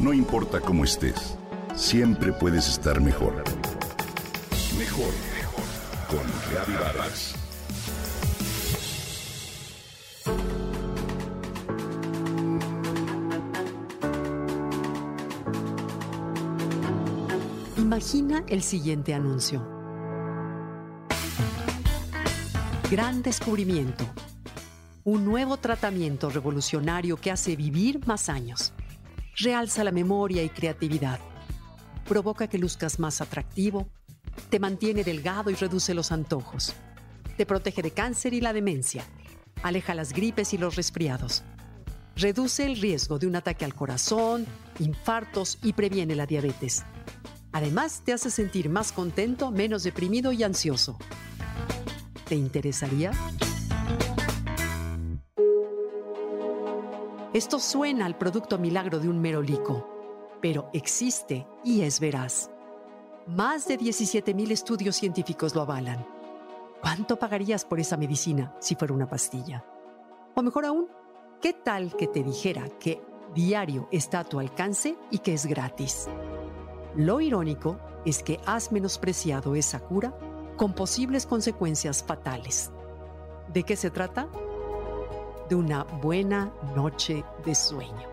No importa cómo estés, siempre puedes estar mejor. Mejor, mejor. Con Gaby Vargas. Imagina el siguiente anuncio. Gran descubrimiento. Un nuevo tratamiento revolucionario que hace vivir más años. Realza la memoria y creatividad. Provoca que luzcas más atractivo. Te mantiene delgado y reduce los antojos. Te protege de cáncer y la demencia. Aleja las gripes y los resfriados. Reduce el riesgo de un ataque al corazón, infartos y previene la diabetes. Además, te hace sentir más contento, menos deprimido y ansioso. ¿Te interesaría? Esto suena al producto milagro de un merolico, pero existe y es veraz. Más de 17,000 estudios científicos lo avalan. ¿Cuánto pagarías por esa medicina si fuera una pastilla? O mejor aún, ¿qué tal que te dijera que diario está a tu alcance y que es gratis? Lo irónico es que has menospreciado esa cura con posibles consecuencias fatales. ¿De qué se trata? De una buena noche de sueño.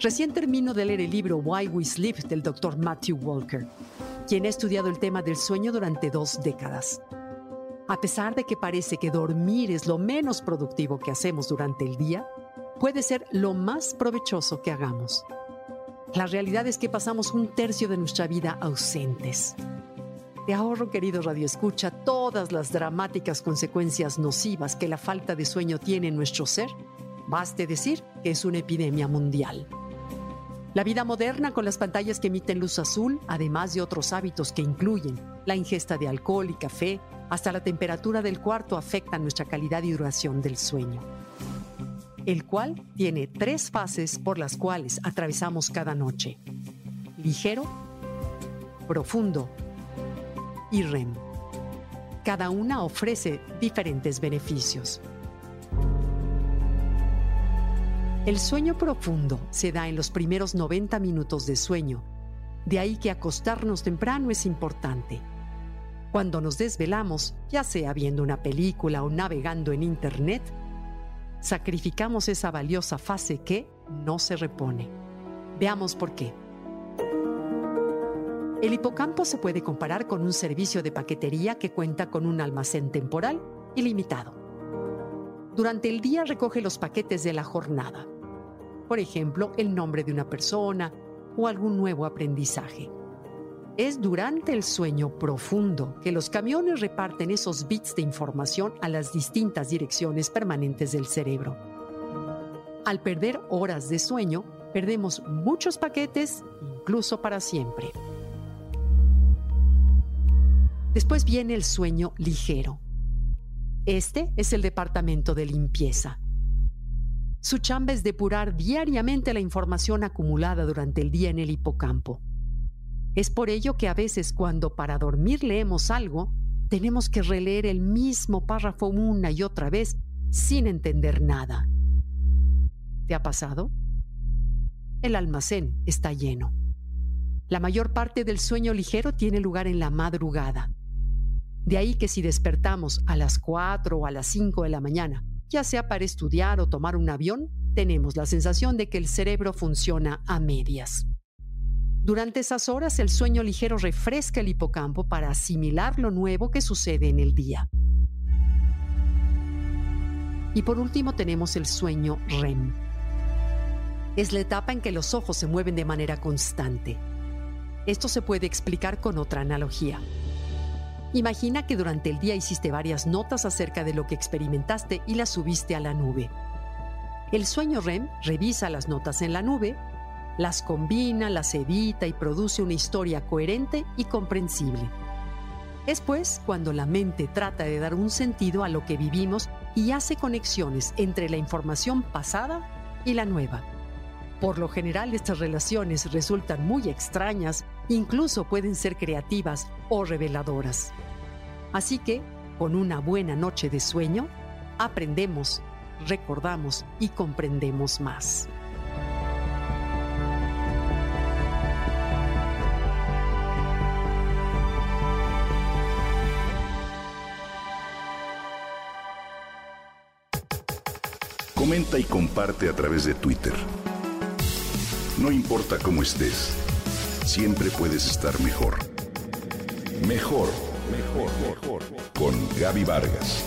Recién termino de leer el libro Why We Sleep del Dr. Matthew Walker, quien ha estudiado el tema del sueño durante 2 décadas. A pesar de que parece que dormir es lo menos productivo que hacemos durante el día, puede ser lo más provechoso que hagamos. La realidad es que pasamos 1/3 de nuestra vida ausentes. Te ahorro, querido radioescucha, todas las dramáticas consecuencias nocivas que la falta de sueño tiene en nuestro ser. Baste decir que es una epidemia mundial. La vida moderna, con las pantallas que emiten luz azul, además de otros hábitos que incluyen la ingesta de alcohol y café, hasta la temperatura del cuarto, afecta nuestra calidad y duración del sueño, el cual tiene 3 fases por las cuales atravesamos cada noche: ligero, profundo y REM. Cada una ofrece diferentes beneficios. El sueño profundo se da en los primeros 90 minutos de sueño, de ahí que acostarnos temprano es importante. Cuando nos desvelamos, ya sea viendo una película o navegando en internet, sacrificamos esa valiosa fase que no se repone. Veamos por qué. El hipocampo se puede comparar con un servicio de paquetería que cuenta con un almacén temporal ilimitado. Durante el día recoge los paquetes de la jornada, por ejemplo, el nombre de una persona o algún nuevo aprendizaje. Es durante el sueño profundo que los camiones reparten esos bits de información a las distintas direcciones permanentes del cerebro. Al perder horas de sueño, perdemos muchos paquetes, incluso para siempre. Después viene el sueño ligero. Este es el departamento de limpieza. Su chamba es depurar diariamente la información acumulada durante el día en el hipocampo. Es por ello que a veces, cuando para dormir leemos algo, tenemos que releer el mismo párrafo una y otra vez sin entender nada. ¿Te ha pasado? El almacén está lleno. La mayor parte del sueño ligero tiene lugar en la madrugada. De ahí que si despertamos a las 4 o a las 5 de la mañana, ya sea para estudiar o tomar un avión, tenemos la sensación de que el cerebro funciona a medias. Durante esas horas, el sueño ligero refresca el hipocampo para asimilar lo nuevo que sucede en el día. Y por último tenemos el sueño REM. Es la etapa en que los ojos se mueven de manera constante. Esto se puede explicar con otra analogía. Imagina que durante el día hiciste varias notas acerca de lo que experimentaste y las subiste a la nube. El sueño REM revisa las notas en la nube, las combina, las edita y produce una historia coherente y comprensible. Es pues cuando la mente trata de dar un sentido a lo que vivimos y hace conexiones entre la información pasada y la nueva. Por lo general, estas relaciones resultan muy extrañas, incluso pueden ser creativas o reveladoras. Así que, con una buena noche de sueño, aprendemos, recordamos y comprendemos más. Comenta y comparte a través de Twitter. No importa cómo estés, siempre puedes estar mejor. Mejor, mejor, mejor. Con Gaby Vargas.